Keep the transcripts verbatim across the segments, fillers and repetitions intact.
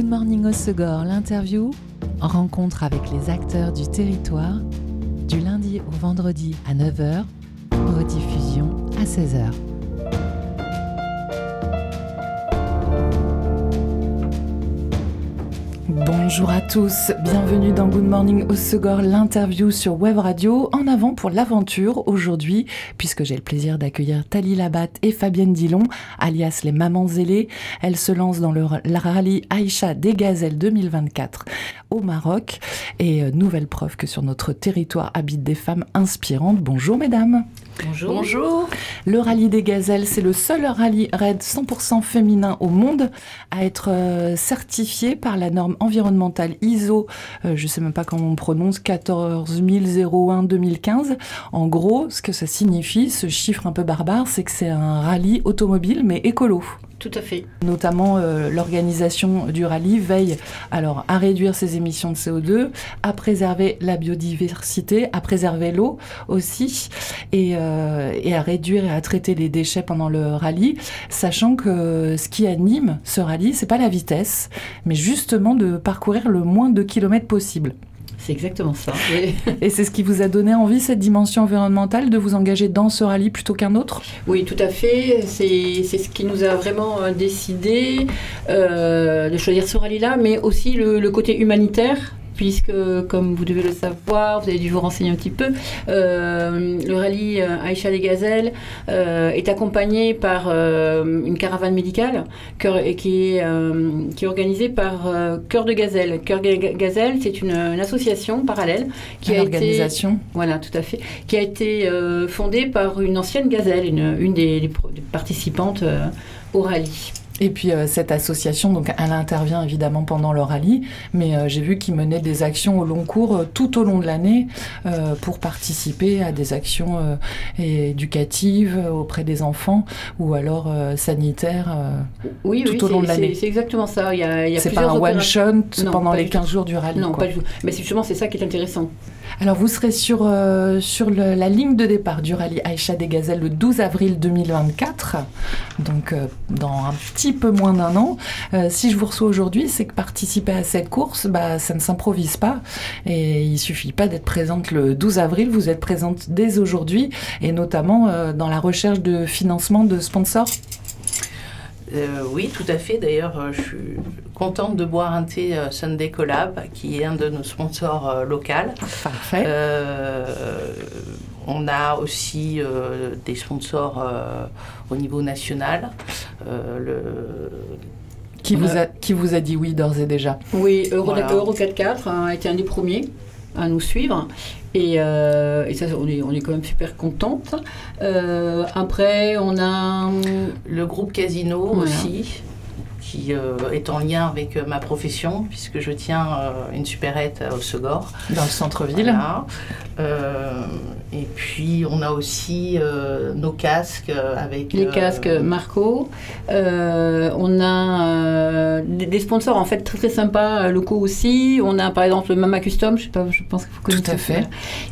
Good Morning Hossegor, l'interview, rencontre avec les acteurs du territoire, du lundi au vendredi à neuf heures, rediffusion à seize heures. Bonjour à tous, bienvenue dans Good Morning Hossegor, l'interview sur Web Radio, en avant pour l'aventure aujourd'hui, puisque j'ai le plaisir d'accueillir Taly Labat et Fabienne Dillon, alias les Mamas Zélées. Elles se lancent dans le rallye Aïcha des Gazelles deux mille vingt-quatre au Maroc, et nouvelle preuve que sur notre territoire habitent des femmes inspirantes. Bonjour mesdames. Bonjour. Bonjour. Le rallye des Gazelles, c'est le seul rallye raid cent pour cent féminin au monde à être certifié par la norme environnementale I S O, euh, je ne sais même pas comment on prononce, quatorze mille un deux mille quinze. En gros, ce que ça signifie, ce chiffre un peu barbare, c'est que c'est un rallye automobile mais écolo. Tout à fait. Notamment, euh, l'organisation du rallye veille alors à réduire ses émissions de C O deux, à préserver la biodiversité, à préserver l'eau aussi, et, euh, et à réduire et à traiter les déchets pendant le rallye, sachant que ce qui anime ce rallye, c'est pas la vitesse, mais justement de parcourir le moins de kilomètres possible. C'est exactement ça. Oui. Et c'est ce qui vous a donné envie, cette dimension environnementale, de vous engager dans ce rallye plutôt qu'un autre ? Oui, tout à fait. C'est, c'est ce qui nous a vraiment décidé euh, de choisir ce rallye-là, mais aussi le, le côté humanitaire. Puisque, comme vous devez le savoir, vous avez dû vous renseigner un petit peu, euh, le rallye Aïcha des Gazelles euh, est accompagné par euh, une caravane médicale que, qui, est, euh, qui est organisée par euh, Cœur de Gazelle. Cœur de Gazelle, c'est une, une association parallèle qui a été, voilà, tout à fait, qui a été euh, fondée par une ancienne gazelle, une, une des, des participantes euh, au rallye. Et puis euh, cette association, donc, elle intervient évidemment pendant le rallye, mais euh, j'ai vu qu'ils menaient des actions au long cours euh, tout au long de l'année euh, pour participer à des actions euh, éducatives auprès des enfants ou alors euh, sanitaires euh, oui, tout oui, au long de l'année. C'est, c'est exactement ça. Il y a, il y a c'est plusieurs pas un one-shot pendant les quinze jours du rallye. Non, quoi. Pas du tout. Mais justement, c'est ça qui est intéressant. Alors vous serez sur, euh, sur le, la ligne de départ du rallye Aïcha des Gazelles le douze avril deux mille vingt-quatre, donc euh, dans un petit peu moins d'un an. Euh, si je vous reçois aujourd'hui, c'est que participer à cette course, bah, ça ne s'improvise pas, et il ne suffit pas d'être présente le douze avril, vous êtes présente dès aujourd'hui, et notamment euh, dans la recherche de financement de sponsors. Euh, oui, tout à fait. D'ailleurs, euh, je suis contente de boire un thé euh, Sunday Collab, qui est un de nos sponsors euh, locaux. Parfait. Euh, on a aussi euh, des sponsors euh, au niveau national. Euh, le... qui, vous a, qui vous a dit oui d'ores et déjà ? Oui, Euro, voilà. Euro quatre-quatre a été un des premiers à nous suivre. Et, euh, et ça, on est, on est quand même super contente. Euh, après, on a le groupe Casino, voilà, aussi, qui euh, est en lien avec euh, ma profession, puisque je tiens euh, une supérette à Hossegor. Dans le centre-ville. Voilà. Euh, et puis, on a aussi euh, nos casques avec... Les euh, casques Marco. Euh, on a euh, des, des sponsors, en fait, très, très sympas, locaux aussi. On a, par exemple, le Mama Custom, je, sais pas, je pense que vous connaissez. Tout à fait.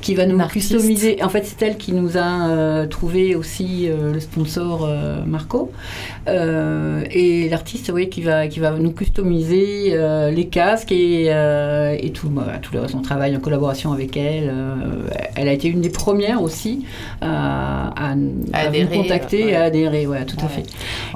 Qui va nous customiser. En fait, c'est elle qui nous a euh, trouvé aussi euh, le sponsor euh, Marco. Euh, et l'artiste, oui, qui va, qui va nous customiser euh, les casques et, euh, et tout, bah, tout le reste. On travaille en collaboration avec elle. Euh, elle a été une des premières aussi à, à, à nous contacter, ouais, et à adhérer, ouais, tout, ouais, à fait.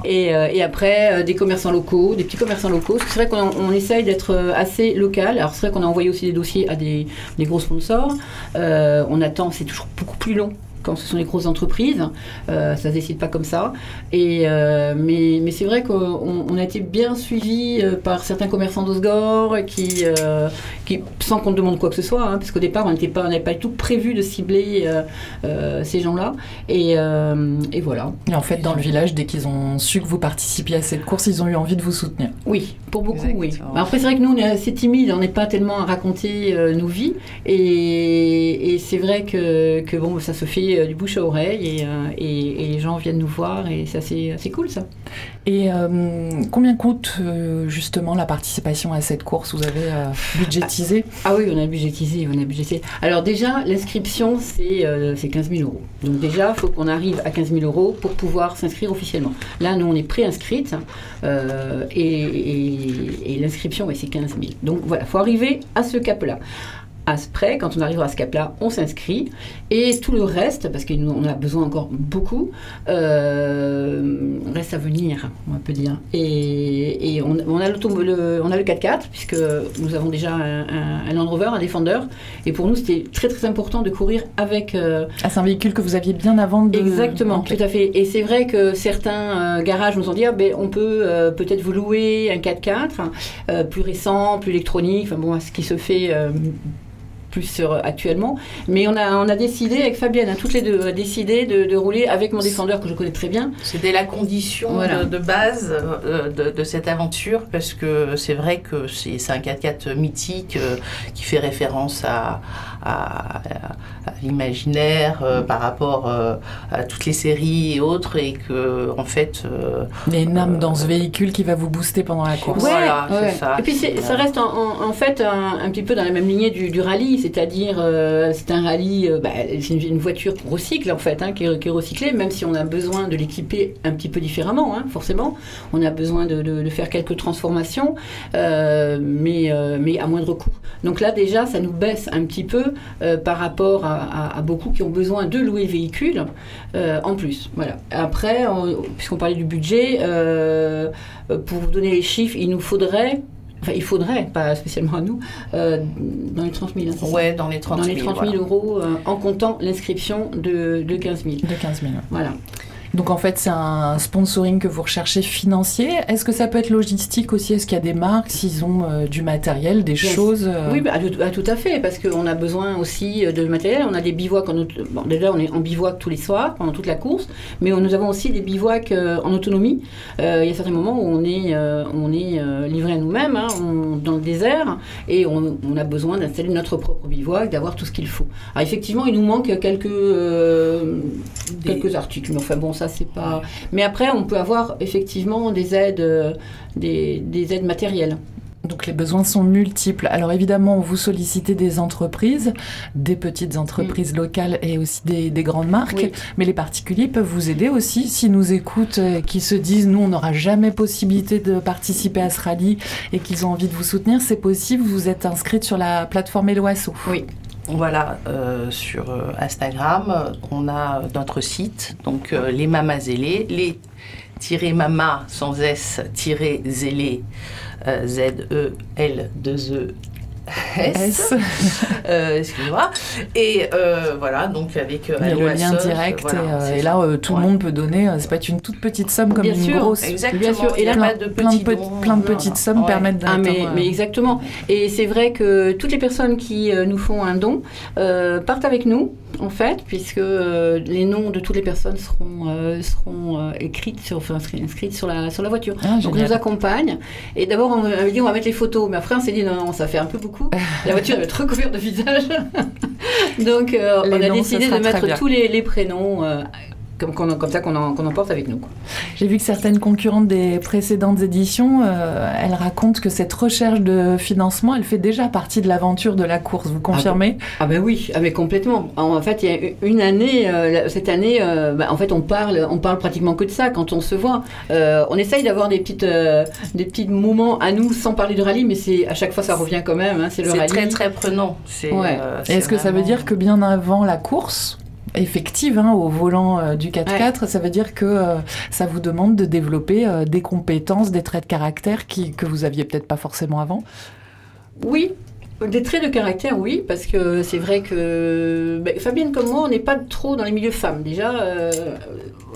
Et, euh, et après, euh, des commerçants locaux, des petits commerçants locaux. C'est vrai qu'on on essaye d'être assez local. Alors, c'est vrai qu'on a envoyé aussi des dossiers à des, des gros sponsors. Euh, on attend, c'est toujours beaucoup plus long quand ce sont les grosses entreprises, euh, ça ne se décide pas comme ça. Et, euh, mais, mais c'est vrai qu'on on a été bien suivis euh, par certains commerçants d'Hossegor, qui, euh, qui, sans qu'on demande quoi que ce soit, hein, parce qu'au départ, on n'avait pas du tout prévu de cibler euh, euh, ces gens-là. Et, euh, et voilà. Et en fait, dans le village, dès qu'ils ont su que vous participiez à cette course, ils ont eu envie de vous soutenir. Oui, pour beaucoup, exactement, oui. Après, c'est vrai que nous, on est assez timides, on n'est pas tellement à raconter euh, nos vies. Et, et c'est vrai que, que bon, ça se fait c'est euh, du bouche à oreille et, euh, et, et les gens viennent nous voir et c'est assez, assez cool ça. Et euh, combien coûte euh, justement la participation à cette course? Vous avez euh, budgétisé? ah, ah oui, on a budgétisé, on a budgétisé. Alors déjà, l'inscription, c'est, euh, c'est quinze mille euros. Donc déjà, il faut qu'on arrive à quinze mille euros pour pouvoir s'inscrire officiellement. Là, nous, on est pré-inscrite euh, et, et, et l'inscription, ouais, c'est quinze mille. Donc voilà, il faut arriver à ce cap-là. À ce près, quand on arrivera à ce cap-là, on s'inscrit. Et tout le reste, parce qu'on a besoin encore beaucoup, euh, reste à venir, on peut dire. Et, et on, on, a le, on a le quatre quatre, puisque nous avons déjà un, un, un Land Rover, un Defender. Et pour nous, c'était très très important de courir avec... Euh... Ah, c'est un véhicule que vous aviez bien avant de... Exactement, okay. Tout à fait. Et c'est vrai que certains euh, garages nous ont dit, ah, ben, on peut euh, peut-être vous louer un quatre quatre, euh, plus récent, plus électronique, enfin bon, ce qui se fait... Euh, plus sur, actuellement, mais on a, on a décidé avec Fabienne, hein, toutes les deux, on a décidé de, de rouler avec mon Defender que je connais très bien. C'était la condition voilà. de, de base euh, de, de cette aventure, parce que c'est vrai que c'est, c'est un quatre quatre mythique euh, qui fait référence à, à, à, à l'imaginaire euh, par rapport euh, à toutes les séries et autres, et que en fait... Euh, il y a une âme euh, dans ce véhicule qui va vous booster pendant la course. Ouais, voilà, ouais. C'est ça. Et puis c'est, ça reste en, en, en fait un, un petit peu dans la même lignée du, du rallye. C'est-à-dire, euh, c'est un rallye, euh, bah, c'est une, une voiture qu'on recycle en fait, hein, qui, est, qui est recyclée, même si on a besoin de l'équiper un petit peu différemment, hein, forcément. On a besoin de, de, de faire quelques transformations, euh, mais, euh, mais à moindre coût. Donc là, déjà, ça nous baisse un petit peu euh, par rapport à, à, à beaucoup qui ont besoin de louer le véhicule euh, en plus. Voilà. Après, on, puisqu'on parlait du budget, euh, pour vous donner les chiffres, il nous faudrait... Enfin, il faudrait, pas spécialement à nous, euh, dans les trente mille. Hein, ouais, dans les trente mille. Dans les trente mille, voilà. euros, euh, en comptant l'inscription de, de quinze mille. De quinze mille. Voilà. Donc en fait, c'est un sponsoring que vous recherchez financier. Est-ce que ça peut être logistique aussi? Est-ce qu'il y a des marques, s'ils ont euh, du matériel, des yes. choses euh... Oui, bah, à, à, tout à fait, parce qu'on a besoin aussi de matériel. On a des bivouacs, en, bon, déjà on est en bivouac tous les soirs, pendant toute la course, mais on, nous avons aussi des bivouacs euh, en autonomie. Euh, il y a certains moments où on est, euh, on est euh, livré à nous-mêmes, hein, on, dans le désert, et on, on a besoin d'installer notre propre bivouac, d'avoir tout ce qu'il faut. Alors effectivement, il nous manque quelques, euh, des... quelques articles, mais enfin bon, ça... C'est pas... Mais après, on peut avoir effectivement des aides, euh, des, des aides matérielles. Donc les besoins sont multiples. Alors évidemment, vous sollicitez des entreprises, des petites entreprises mmh. locales et aussi des, des grandes marques. Oui. Mais les particuliers peuvent vous aider aussi s'ils nous écoutent, euh, qui se disent « Nous, on n'aura jamais possibilité de participer à ce rallye » et qu'ils ont envie de vous soutenir. C'est possible, vous êtes inscrite sur la plateforme El-O-Asso. Oui. Voilà, euh, sur Instagram, on a notre site, donc euh, les Mama Zélées, les tirer Mama sans S, tirer Zélé, euh, Z E L deux E S, euh, excusez-moi, et euh, voilà, donc avec euh, le lien seul, direct, voilà, et, euh, et là euh, tout ouais. le monde peut donner, euh, c'est pas une toute petite somme comme bien une sûr, grosse, exactement. Bien sûr, et là plein, de, plein, de, dons, plein de petites non, sommes ouais. permettent d'atteindre. Ah, mais, mais exactement, et c'est vrai que toutes les personnes qui euh, nous font un don euh, partent avec nous en fait, puisque euh, les noms de toutes les personnes seront, euh, seront euh, écrites sur, enfin, inscrites sur la, sur la voiture, ah, donc on nous accompagne, et d'abord on avait dit on va mettre les photos, mais après on s'est dit non, non ça fait un peu beaucoup. La voiture est trop couverte de visages. Donc, euh, on a noms, décidé de mettre tous les, les prénoms euh, comme, comme, comme ça qu'on, en, qu'on emporte avec nous. Quoi. J'ai vu que certaines concurrentes des précédentes éditions, euh, elles racontent que cette recherche de financement, elle fait déjà partie de l'aventure de la course. Vous confirmez? Ah ben, ah ben oui, ah ben complètement. En fait, il y a une année, euh, cette année, euh, bah, en fait, on parle, on parle pratiquement que de ça quand on se voit. Euh, on essaye d'avoir des petites, euh, des petits moments à nous sans parler de rallye, mais c'est à chaque fois ça revient quand même. Hein, c'est le c'est rallye. Très très prenant. C'est, ouais. euh, c'est Est-ce vraiment... que ça veut dire que bien avant la course? Effective hein, au volant euh, du quatre quatre, ouais. Ça veut dire que euh, ça vous demande de développer euh, des compétences, des traits de caractère qui, que vous aviez peut-être pas forcément avant. Oui. Des traits de caractère, oui, parce que c'est vrai que ben, Fabienne comme moi, on n'est pas trop dans les milieux femmes. Déjà, euh,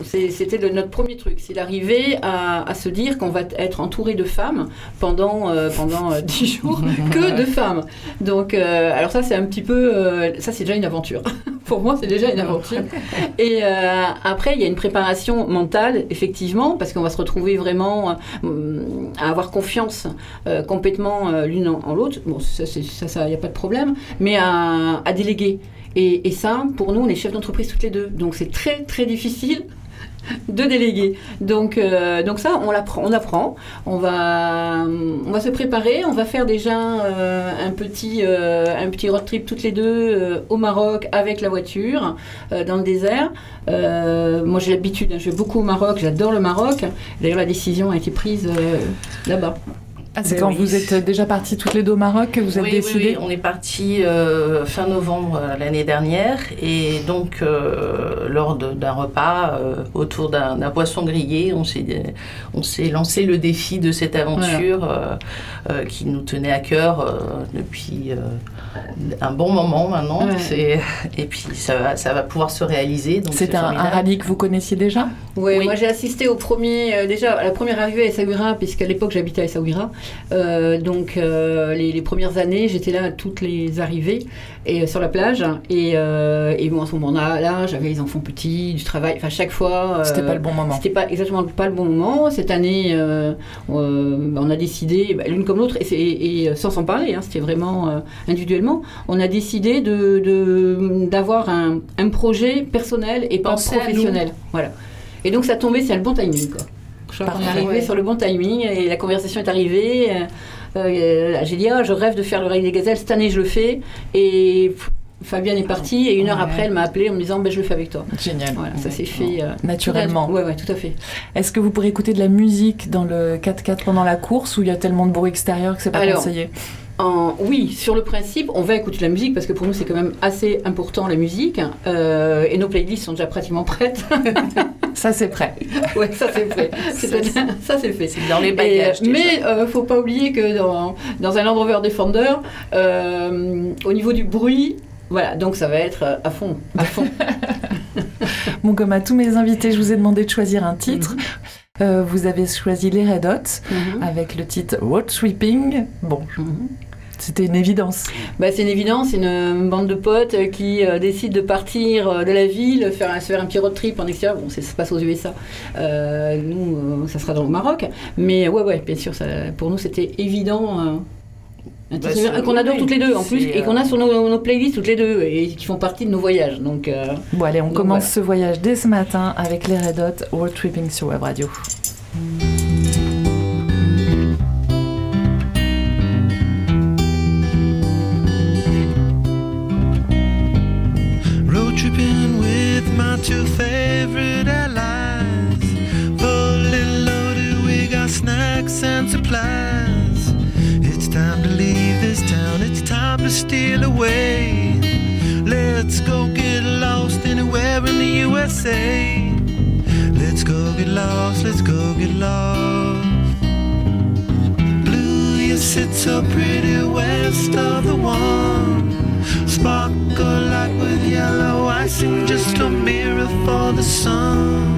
c'est, c'était le, notre premier truc, c'est d'arriver à, à se dire qu'on va être entouré de femmes pendant euh, pendant euh, dix jours, que de femmes. Donc, euh, alors ça, c'est un petit peu, euh, ça, c'est déjà une aventure. Pour moi, c'est déjà une aventure. Et euh, après, il y a une préparation mentale, effectivement, parce qu'on va se retrouver vraiment euh, à avoir confiance euh, complètement euh, l'une en, en l'autre. Bon, ça, c'est ça, il n'y a pas de problème, mais à, à déléguer. Et, et ça, pour nous, on est chef d'entreprise toutes les deux. Donc, c'est très, très difficile de déléguer. Donc, euh, donc ça, on l'apprend, on apprend. On va, on va se préparer. On va faire déjà euh, un petit, euh, un petit road trip toutes les deux euh, au Maroc avec la voiture euh, dans le désert. Euh, moi, j'ai l'habitude. Hein, je vais beaucoup au Maroc. J'adore le Maroc. D'ailleurs, la décision a été prise euh, là-bas. Ah, c'est mais quand oui. Vous êtes déjà partis toutes les deux au Maroc que vous êtes oui, décidés. Oui, oui, on est partis euh, fin novembre euh, l'année dernière et donc euh, lors de, d'un repas euh, autour d'un, d'un poisson grillé, on s'est, on s'est lancé le défi de cette aventure voilà. euh, euh, qui nous tenait à cœur euh, depuis euh, un bon moment maintenant. Ouais. C'est, et puis ça va, ça va pouvoir se réaliser. Donc c'est, c'est un, un rallye que vous connaissiez déjà oui, oui, moi j'ai assisté au premier, euh, déjà à la première arrivée à Essaouira puisqu'à l'époque j'habitais à Essaouira. Euh, donc euh, les, les premières années j'étais là à toutes les arrivées et euh, sur la plage et, euh, et bon à ce moment-là là, j'avais les enfants petits, du travail, enfin chaque fois euh, c'était pas le bon moment, c'était pas exactement pas le bon moment. Cette année euh, on, on a décidé bah, l'une comme l'autre et, et, et sans s'en parler hein, c'était vraiment euh, individuellement on a décidé de, de, d'avoir un, un projet personnel et pas professionnel voilà. Et donc ça tombait, c'est le bon timing quoi. On est arrivé ouais. sur le bon timing et la conversation est arrivée. Euh, j'ai dit, ah, je rêve de faire le Rallye des Gazelles, cette année je le fais. Et pff, Fabienne est partie et une heure ouais. après elle m'a appelée en me disant, ben, je le fais avec toi. Génial. Voilà, ouais. Ça s'est fait euh, naturellement. Oui, ouais, tout à fait. Est-ce que vous pourrez écouter de la musique dans le quatre-quatre pendant la course ou il y a tellement de bruit extérieur que c'est pas Alors, conseillé ? En, oui, sur le principe, on va écouter de la musique parce que pour nous c'est quand même assez important la musique euh, et nos playlists sont déjà pratiquement prêtes. Ça c'est prêt. Ouais, ça c'est prêt. C'est c'est, ça, ça c'est fait. C'est dans les bagages. Et, mais euh, faut pas oublier que dans dans un Land Rover Defender, euh, au niveau du bruit, voilà, donc ça va être à fond, à fond. Bon, comme à tous mes invités, je vous ai demandé de choisir un titre. Mmh. Euh, vous avez choisi les Red Hot mmh. avec le titre Road Tripping. Bon. Mmh. C'était une évidence. Bah, c'est une évidence, c'est une, une bande de potes qui euh, décident de partir euh, de la ville, faire un, se faire un petit road trip en extérieur. Bon, ça se passe aux U S A. Euh, nous, euh, ça sera dans le Maroc. Mais ouais, ouais, bien sûr, ça, pour nous, c'était évident. Euh, un bah, c'est, qu'on adore oui, toutes les deux, en plus, euh... et qu'on a sur nos, nos playlists toutes les deux, et qui font partie de nos voyages. Donc, euh, bon, allez, on donc, commence voilà. ce voyage dès ce matin avec les Red Hot Road Tripping sur Web Radio. Two favorite allies, fully loaded, we got snacks and supplies. It's time to leave this town, it's time to steal away. Let's go get lost anywhere in the U S A. Let's go get lost, let's go get lost. Blue, you sit so pretty west of the one. Sparkle light with yellow icing, just a mirror for the sun.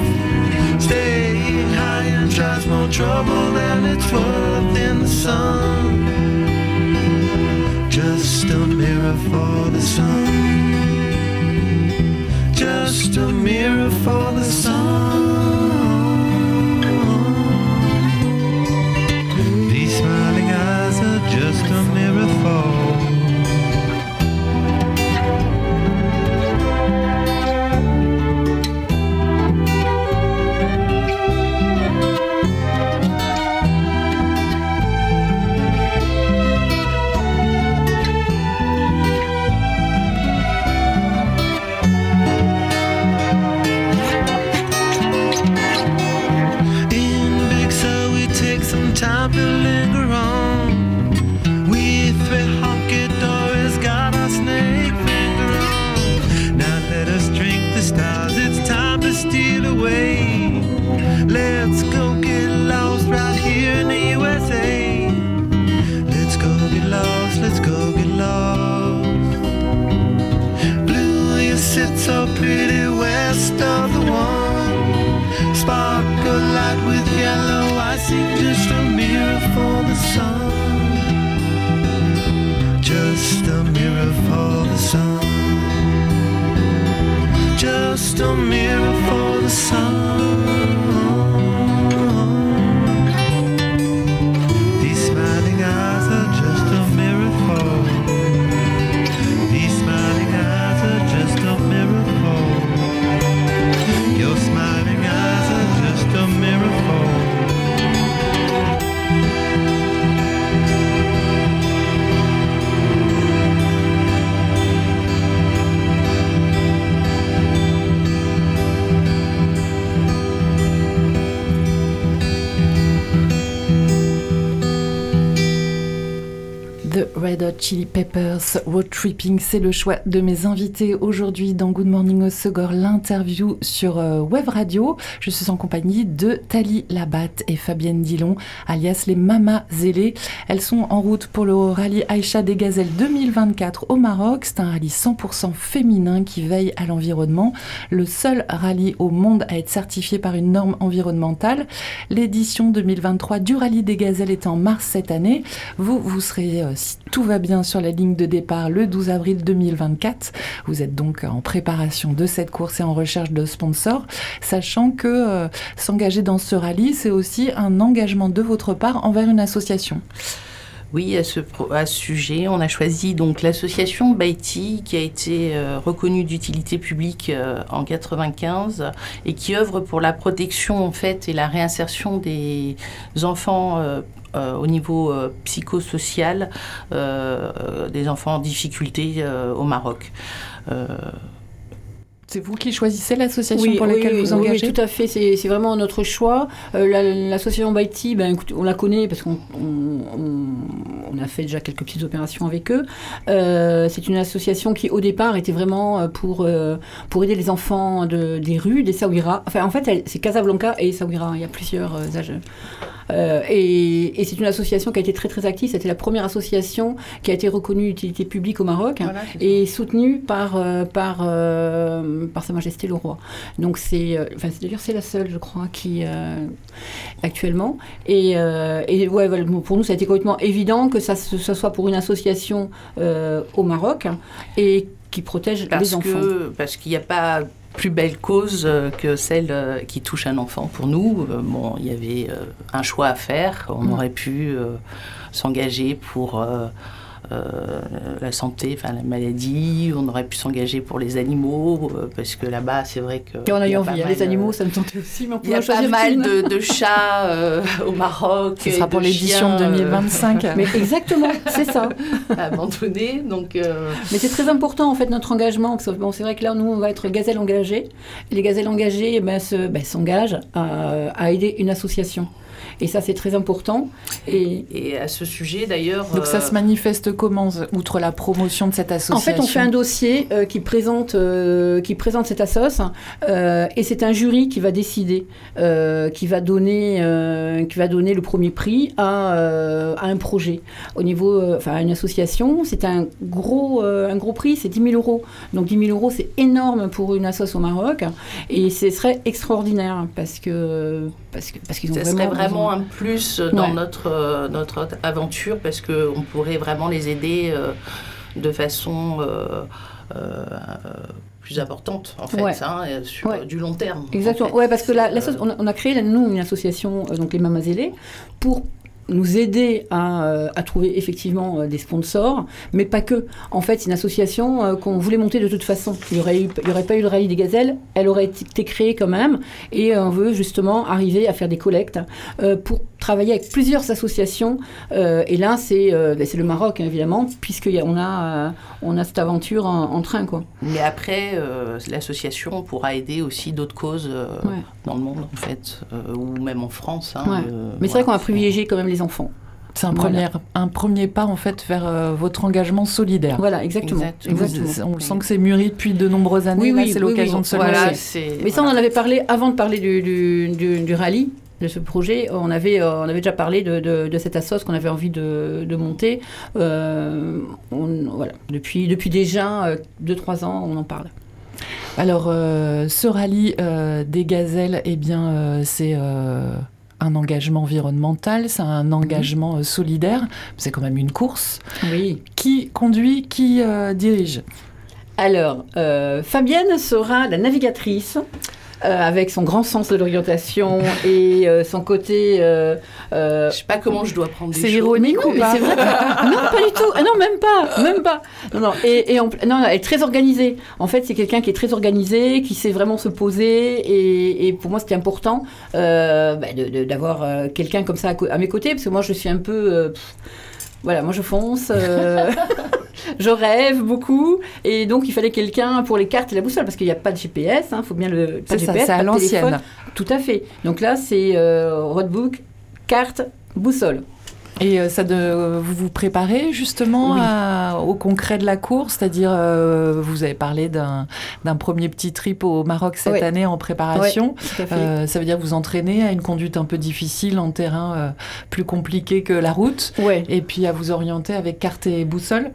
Staying high and tries more trouble than it's worth in the sun. Just a mirror for the sun. Just a mirror for the sun. Just a mirror for. Let's go get lost, let's go get lost. passing, just a mirror for the sun. Just a mirror for the sun. Just a mirror for the sun. These smiling eyes are just a mirror for. These smiling eyes are just a mirror for. Your smiling eyes are just a mirror for. The Red Hot Chili Peppers, Road Tripping, c'est le choix de mes invités aujourd'hui dans Good Morning Hossegor, l'interview sur euh, Web Radio. Je suis en compagnie de Taly Labat et Fabienne Dillon, alias les Mama Zélées. Elles sont en route pour le rallye Aïcha des Gazelles deux mille vingt-quatre au Maroc. C'est un rallye cent pour cent féminin qui veille à l'environnement. Le seul rallye au monde à être certifié par une norme environnementale. L'édition deux mille vingt-trois du rallye des Gazelles est en mars cette année. Vous, vous serez euh, si tout va bien sur la ligne de départ le douze avril deux mille vingt-quatre. Vous êtes donc en préparation de cette course et en recherche de sponsors, sachant que euh, s'engager dans ce rallye, c'est aussi un engagement de votre part envers une association. Oui, à ce, pro- à ce sujet, on a choisi donc l'association Baïti, qui a été euh, reconnue d'utilité publique euh, en quatre-vingt-quinze et qui œuvre pour la protection en fait et la réinsertion des enfants euh, Euh, au niveau euh, psychosocial euh, euh, des enfants en difficulté euh, au Maroc. Euh... C'est vous qui choisissez l'association oui, pour laquelle oui, vous engagez ? Oui, oui, tout à fait. C'est, c'est vraiment notre choix. Euh, la, l'association Baïti, ben, écoute, on la connaît parce qu'on on, on a fait déjà quelques petites opérations avec eux. Euh, c'est une association qui, au départ, était vraiment pour, euh, pour aider les enfants de, des rues, des Essaouira. Enfin, en fait, elle, c'est Casablanca et Essaouira. Il y a plusieurs euh, âges. Euh, et, et c'est une association qui a été très très active. C'était la première association qui a été reconnue d'utilité publique au Maroc, voilà, et soutenue par euh, par euh, par Sa Majesté le Roi. Donc c'est, euh, enfin c'est, d'ailleurs c'est la seule, je crois, qui euh, actuellement. Et, euh, et ouais, pour nous ça a été complètement évident que ça, ça soit pour une association euh, au Maroc et qui protège parce les enfants. Que, parce qu'il n'y a pas plus belle cause que celle qui touche un enfant. Pour nous, bon, il y avait un choix à faire. On mmh. aurait pu euh, s'engager pour euh, euh, la santé, enfin la maladie. On aurait pu s'engager pour les animaux, parce que là-bas, c'est vrai que... Et on a eu envie. Les animaux, ça me tentait aussi. Mais on il y a pas mal de, de chats euh, au Maroc. Ce sera pour l'édition chiens, deux mille vingt-cinq. Euh... Mais exactement, c'est ça. Abandonné, donc... Euh... Mais c'est très important, en fait, notre engagement. Parce que, bon, c'est vrai que là, nous, on va être gazelles engagées. Les gazelles engagées ben, se, ben, s'engagent à, à aider une association. Et ça, c'est très important. Et, et à ce sujet, d'ailleurs... Donc, ça euh... se manifeste comment, outre la promotion de cette association ? En fait, on fait un dossier euh, qui, présente, euh, qui présente cette assoce. Euh, et c'est un jury qui va décider, euh, qui, va donner, euh, qui va donner le premier prix à, euh, à un projet. Au niveau... Euh, enfin, à une association, c'est un gros, euh, un gros prix, c'est dix mille euros. Donc, dix mille euros, c'est énorme pour une assoce au Maroc. Et ce serait extraordinaire, parce que... Parce, que, parce qu'ils ont ça vraiment... vraiment un plus dans ouais. notre, euh, notre aventure, parce qu'on pourrait vraiment les aider euh, de façon euh, euh, plus importante, en fait, ouais. hein, sur ouais. du long terme. Exactement, en fait. ouais, parce que la, la, on, a, on a créé, nous, une association, euh, donc les Mama Zélées, pour nous aider à, euh, à trouver effectivement euh, des sponsors, mais pas que. En fait, c'est une association euh, qu'on voulait monter de toute façon. Il n'y aurait, aurait pas eu le rallye des Gazelles, elle aurait été créée quand même, et on veut justement arriver à faire des collectes euh, pour travailler avec plusieurs associations. Euh, et là, c'est, euh, c'est le Maroc, évidemment, puisqu'on a, euh, on a cette aventure en, en train, quoi. Mais après, euh, l'association pourra aider aussi d'autres causes euh, ouais. dans le monde, en fait, euh, ou même en France. Hein, ouais. euh, mais c'est voilà, vrai qu'on a privilégié quand même les enfants. C'est un, voilà. premier, un premier pas, en fait, vers euh, votre engagement solidaire. Voilà, exactement. exactement. exactement. On le sent que c'est mûri depuis de nombreuses années. Oui, là, oui, c'est l'occasion oui, oui. de se voilà, lancer. C'est... Mais voilà. ça, on en avait parlé avant de parler du, du, du, du rallye, de ce projet. On avait, euh, on avait déjà parlé de, de, de cette assoce qu'on avait envie de, de monter. Euh, on, voilà. depuis, depuis déjà euh, deux à trois ans, on en parle. Alors, euh, ce rallye euh, des gazelles, eh bien, euh, c'est... Euh... un engagement environnemental, c'est un engagement mmh. solidaire. C'est quand même une course. Oui. Qui conduit, qui euh, dirige ? Alors, euh, Fabienne sera la navigatrice. Euh, avec son grand sens de l'orientation et euh, son côté... Euh, euh, je ne sais pas comment je dois prendre des choses. C'est ironique ou pas ? C'est vrai que... Non, pas du tout. Ah non, même pas. Même pas. Non, non. Et, et en... non, non, elle est très organisée. En fait, c'est quelqu'un qui est très organisé, qui sait vraiment se poser. Et, et pour moi, c'était important euh, bah, de, de, d'avoir euh, quelqu'un comme ça à, co- à mes côtés. Parce que moi, je suis un peu... Euh, pff, voilà, moi, je fonce. Euh... Je rêve beaucoup, et donc il fallait quelqu'un pour les cartes et la boussole, parce qu'il n'y a pas de G P S, il hein, faut bien le... Pas de G P S, ça, c'est à l'ancienne. Tout à fait. Donc là, c'est euh, roadbook, carte, boussole. Et euh, ça de, euh, vous vous préparez justement oui. à, au concret de la course, c'est-à-dire euh, vous avez parlé d'un, d'un premier petit trip au Maroc cette oui. année en préparation. Oui, euh, ça veut dire vous entraîner à une conduite un peu difficile en terrain euh, plus compliqué que la route, oui. et puis à vous orienter avec carte et boussole.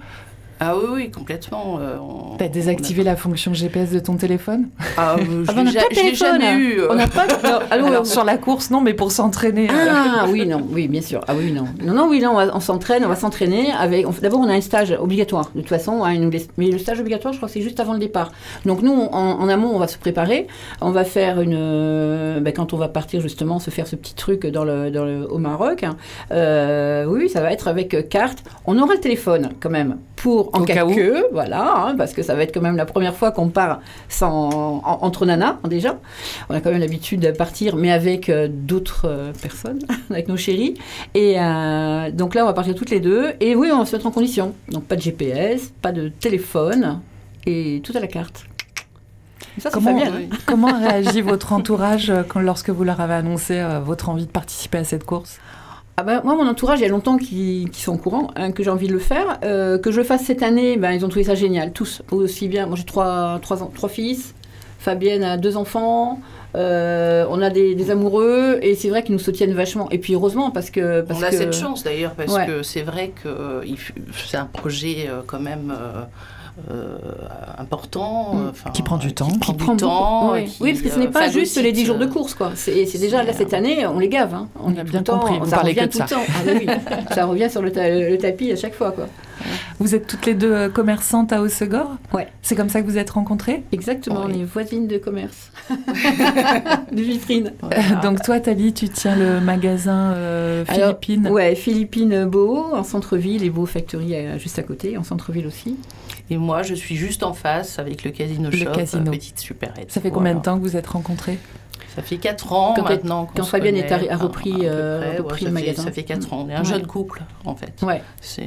Ah oui, oui, complètement. Euh, on, T'as désactivé on a... la fonction G P S de ton téléphone ? Ah, euh, je ah, l'ai, ja- l'ai jamais hein. eu. Euh... On n'a pas. Alors, alors, alors, sur la course, non, mais pour s'entraîner. Ah euh... oui, non, oui, bien sûr. Ah oui, non, non, non, oui, non, on, va, on s'entraîne, on va s'entraîner avec. On, d'abord, on a un stage obligatoire. De toute façon, hein, une, mais le stage obligatoire, je crois que c'est juste avant le départ. Donc nous, on, en, en amont, on va se préparer. On va faire une. Euh, ben, quand on va partir justement, se faire ce petit truc dans le, dans le au Maroc. Hein. Euh, oui, ça va être avec carte. On aura le téléphone quand même pour. En cas que, voilà, hein, parce que ça va être quand même la première fois qu'on part sans, en, entre nanas, déjà. On a quand même l'habitude de partir, mais avec euh, d'autres euh, personnes, avec nos chéris. Et euh, donc là, on va partir toutes les deux. Et oui, on va se mettre en condition. Donc pas de G P S, pas de téléphone, et tout à la carte. Ça, comment, Fabienne, oui. comment réagit votre entourage euh, quand, lorsque vous leur avez annoncé euh, votre envie de participer à cette course ? Ah ben, moi, mon entourage, il y a longtemps qu'ils, qu'ils sont au courant, hein, que j'ai envie de le faire. Euh, que je le fasse cette année, ben, ils ont trouvé ça génial, tous. Aussi bien, moi j'ai trois, trois, trois fils, Fabienne a deux enfants, euh, on a des, des amoureux, et c'est vrai qu'ils nous soutiennent vachement. Et puis heureusement, parce que... Parce on a que... cette chance d'ailleurs, parce ouais. que c'est vrai que il, c'est un projet euh, quand même... Euh... Euh, important, mmh. qui prend du temps, qui, qui prend du temps. Oui. Qui, oui, parce que ce n'est pas juste les dix jours de course, quoi. C'est, c'est déjà c'est... là cette année, on les gave. Hein. On, on a bien compris. Temps, on parlait que de ça. Temps. Ah, oui, ça revient sur le, ta- le tapis à chaque fois, quoi. Vous êtes toutes les deux commerçantes à Hossegor ? Ouais. C'est comme ça que vous êtes rencontrées ? Exactement. Oui. On est voisines de commerce, de vitrine. Voilà. Donc toi, Taly, tu tiens le magasin euh, Philippine. Alors, ouais, Philippine Beau, en centre-ville, et Beau Factory euh, juste à côté, en centre-ville aussi. Et moi, je suis juste en face avec le Casino Shop, casino. Petite supérette. Ça fait voilà. combien de temps que vous êtes rencontrés ? Ça fait quatre ans quand maintenant. Quand Fabienne est arri- a repris, à, à euh, près, repris ouais, le magasin. Ça fait quatre ans. On est un ouais. jeune couple, en fait. Ouais. C'est euh,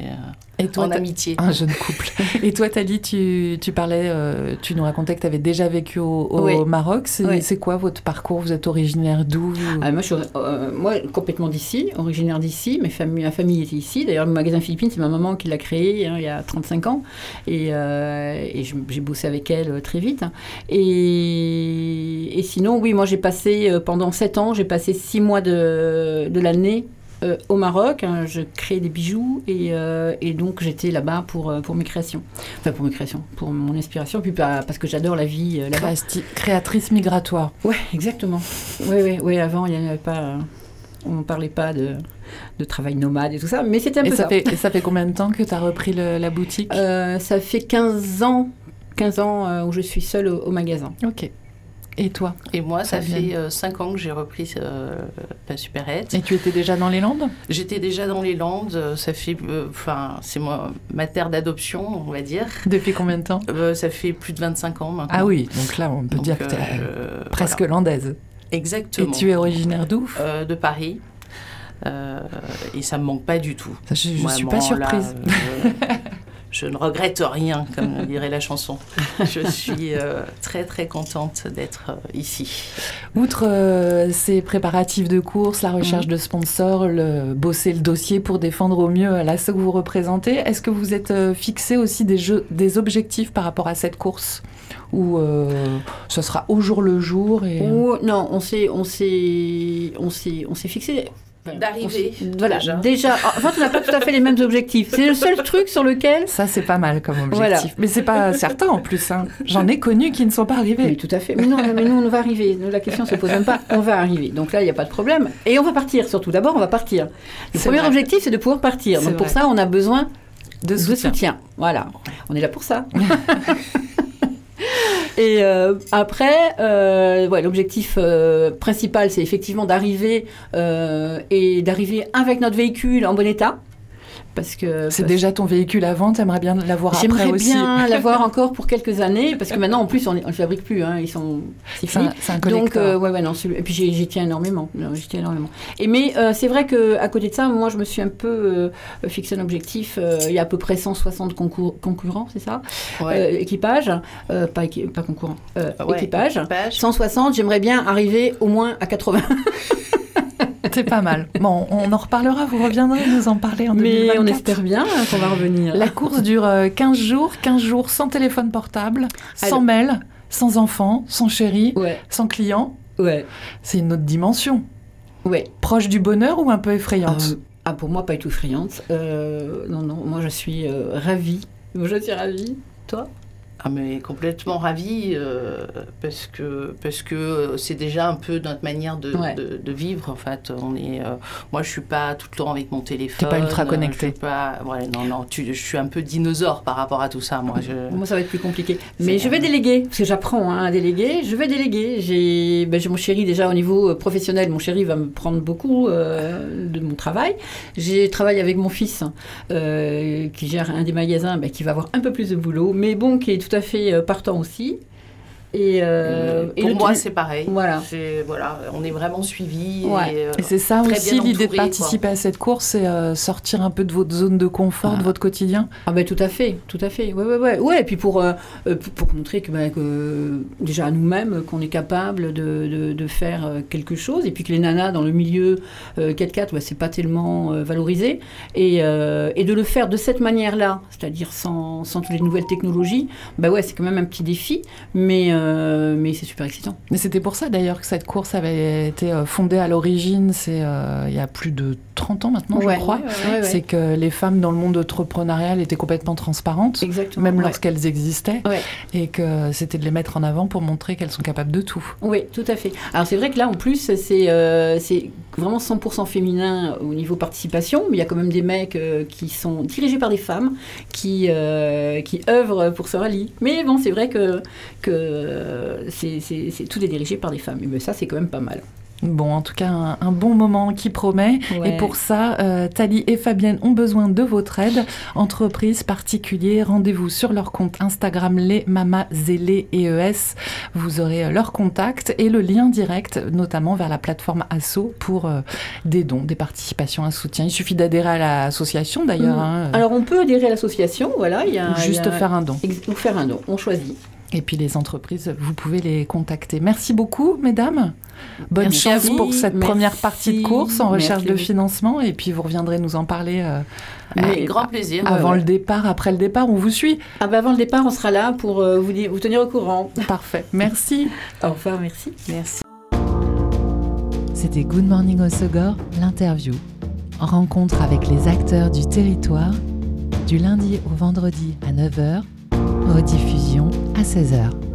Et toi, en amitié. Un jeune couple. Et toi, Taly, tu, tu parlais, euh, tu nous racontais que tu avais déjà vécu au, au oui. Maroc. C'est, oui. c'est quoi votre parcours ? Vous êtes originaire d'où ? ah, moi, je suis, euh, moi, complètement d'ici, originaire d'ici. Mes familles, ma famille était ici. D'ailleurs, le magasin Philippine, c'est ma maman qui l'a créé hein, il y a trente-cinq ans. Et, euh, et je, j'ai bossé avec elle très vite. Et, et sinon, oui, moi, j'ai passé pendant sept ans, j'ai passé six mois de, de l'année euh, au Maroc. Hein, je créais des bijoux et, euh, et donc j'étais là-bas pour, pour mes créations. Enfin, pour mes créations, pour mon inspiration, puis parce que j'adore la vie euh, là-bas. Créati- créatrice migratoire. Ouais, exactement. Oui, oui, oui, avant, il n'y avait pas. Euh, on ne parlait pas de. de travail nomade et tout ça, mais c'était un et peu ça. ça. Fait, et ça fait combien de temps que tu as repris le, la boutique ? euh, Ça fait quinze ans, quinze ans euh, où je suis seule au, au magasin. Ok. Et toi ? Et moi, ça, ça fait euh, cinq ans que j'ai repris euh, la supérette. Et tu étais déjà dans les Landes ? J'étais déjà dans les Landes. Ça fait, enfin, euh, c'est moi, ma terre d'adoption, on va dire. Depuis combien de temps ? euh, Ça fait plus de vingt-cinq ans maintenant. Ah oui, donc là, on peut donc, dire que tu es euh, presque voilà. landaise. Exactement. Et tu es originaire d'où ? euh, De Paris. Euh, et ça me manque pas du tout. Ça, je ne suis pas surprise. Là, euh, je ne regrette rien, comme dirait la chanson. Je suis euh, très, très contente d'être euh, ici. Outre euh, ces préparatifs de course, la recherche mmh. de sponsors, le, bosser le dossier pour défendre au mieux l'assaut que vous représentez, est-ce que vous êtes euh, fixé aussi des, jeux, des objectifs par rapport à cette course ? Ou euh, ce sera au jour le jour et... oh, Non, on s'est, on s'est, on s'est, on s'est fixé... d'arriver. Voilà, déjà. déjà. Enfin, on n'a pas tout à fait les mêmes objectifs. C'est le seul truc sur lequel... Ça, c'est pas mal comme objectif. Voilà. Mais c'est pas certain, en plus. Hein. J'en ai connu qui ne sont pas arrivés. Mais tout à fait. Mais non, mais nous, on va arriver. La question ne se pose même pas. On va arriver. Donc là, il n'y a pas de problème. Et on va partir, surtout. D'abord, on va partir. Le c'est premier vrai. objectif, c'est de pouvoir partir. C'est Donc, vrai. pour ça, on a besoin de soutien. de soutien. Voilà. On est là pour ça. Et euh, après, euh, ouais, l'objectif euh, principal, c'est effectivement d'arriver euh, et d'arriver avec notre véhicule en bon état. Parce que, c'est parce... déjà ton véhicule avant, tu aimerais bien l'avoir J'aimerais après aussi. J'aimerais bien l'avoir encore pour quelques années, parce que maintenant, en plus, on ne le fabrique plus, hein, ils sont, c'est fini. C'est un, c'est un collector. Donc, euh, ouais, ouais, non, celui... et puis j'y, j'y tiens énormément. Non, j'y tiens énormément. Et, mais euh, c'est vrai qu'à côté de ça, moi, je me suis un peu euh, fixé un objectif. Euh, il y a à peu près cent soixante concours, concurrents, c'est ça ouais. euh, Équipage, euh, pas, équi... pas concurrents, euh, ouais, équipage. équipage. cent soixante, j'aimerais bien arriver au moins à quatre-vingts. C'est pas mal. Bon, on en reparlera, vous reviendrez nous en parler en deux mille vingt-quatre. Mais on espère bien qu'on va revenir. La course dure quinze jours, quinze jours sans téléphone portable, sans Alors. mail, sans enfant, sans chéri, ouais. sans client. Ouais. C'est une autre dimension. Ouais. Proche du bonheur ou un peu effrayante ? euh, Ah, pour moi, pas du tout effrayante. Euh, non, non, moi je suis euh, ravie. Je suis ravie. Toi ? Ah mais complètement ravie euh, parce que parce que c'est déjà un peu notre manière de, ouais. de, de vivre en fait. On est euh, moi je suis pas tout le temps avec mon téléphone. T'es pas ultra connectée. Pas ouais, non non tu, je suis un peu dinosaure par rapport à tout ça moi. Je... Moi ça va être plus compliqué. Mais c'est... je vais déléguer parce que j'apprends hein, à déléguer. Je vais déléguer. J'ai, ben, j'ai mon chéri déjà au niveau professionnel. Mon chéri va me prendre beaucoup euh, de mon travail. J'ai travaillé avec mon fils euh, qui gère un des magasins ben, qui va avoir un peu plus de boulot. Mais bon qui est tout Tout à fait partant aussi. Et, euh, et pour et moi, t- c'est pareil. Voilà. C'est, voilà, on est vraiment suivis. Ouais. Et, euh, et c'est ça aussi l'idée entouré, de participer quoi. à cette course, c'est euh, sortir un peu de votre zone de confort, voilà. de votre quotidien. Ah ben tout à fait, tout à fait. Ouais, ouais, ouais. ouais et puis pour euh, pour, pour montrer que, bah, que déjà à nous-mêmes qu'on est capable de, de de faire quelque chose, et puis que les nanas dans le milieu euh, quatre-quatre, bah, c'est pas tellement euh, valorisé, et euh, et de le faire de cette manière-là, c'est-à-dire sans sans toutes les nouvelles technologies, bah ouais, c'est quand même un petit défi, mais euh, Euh, mais c'est super excitant. Mais c'était pour ça d'ailleurs que cette course avait été fondée à l'origine, c'est euh, il y a plus de trente ans maintenant, ouais, je crois. Ouais, ouais, ouais, c'est ouais. que les femmes dans le monde entrepreneurial étaient complètement transparentes, Exactement, même ouais. lorsqu'elles existaient, ouais. et que c'était de les mettre en avant pour montrer qu'elles sont capables de tout. Oui, tout à fait. Alors c'est vrai que là, en plus, c'est, euh, c'est vraiment cent pour cent féminin au niveau participation, mais il y a quand même des mecs euh, qui sont dirigés par des femmes qui, euh, qui œuvrent pour ce rallye. Mais bon, c'est vrai que... que C'est, c'est, c'est tout est dirigé par des femmes, mais ça c'est quand même pas mal. Bon, en tout cas, un, un bon moment qui promet. Ouais. Et pour ça, euh, Taly et Fabienne ont besoin de votre aide. Entreprises, particuliers, rendez-vous sur leur compte Instagram Les Mama Zélées E E S. Vous aurez leur contact et le lien direct, notamment vers la plateforme Asso pour euh, des dons, des participations, un soutien. Il suffit d'adhérer à l'association d'ailleurs. Mmh. Hein. Alors on peut adhérer à l'association, voilà. Y a, ou juste y a... faire un don. Ex- ou faire un don, on choisit. Et puis les entreprises, vous pouvez les contacter. Merci beaucoup, mesdames. Bonne Merci chance vous. pour cette Merci. première partie de course en Merci. recherche de financement. Et puis vous reviendrez nous en parler. Euh, Avec euh, grand plaisir. Avant ouais. le départ, après le départ, on vous suit. Ah bah avant le départ, on sera là pour euh, vous, vous tenir au courant. Parfait. Merci. Au revoir. Merci. Merci. C'était Good Morning Hossegor, l'interview. Rencontre avec les acteurs du territoire, du lundi au vendredi à neuf heures, rediffusion à seize heures.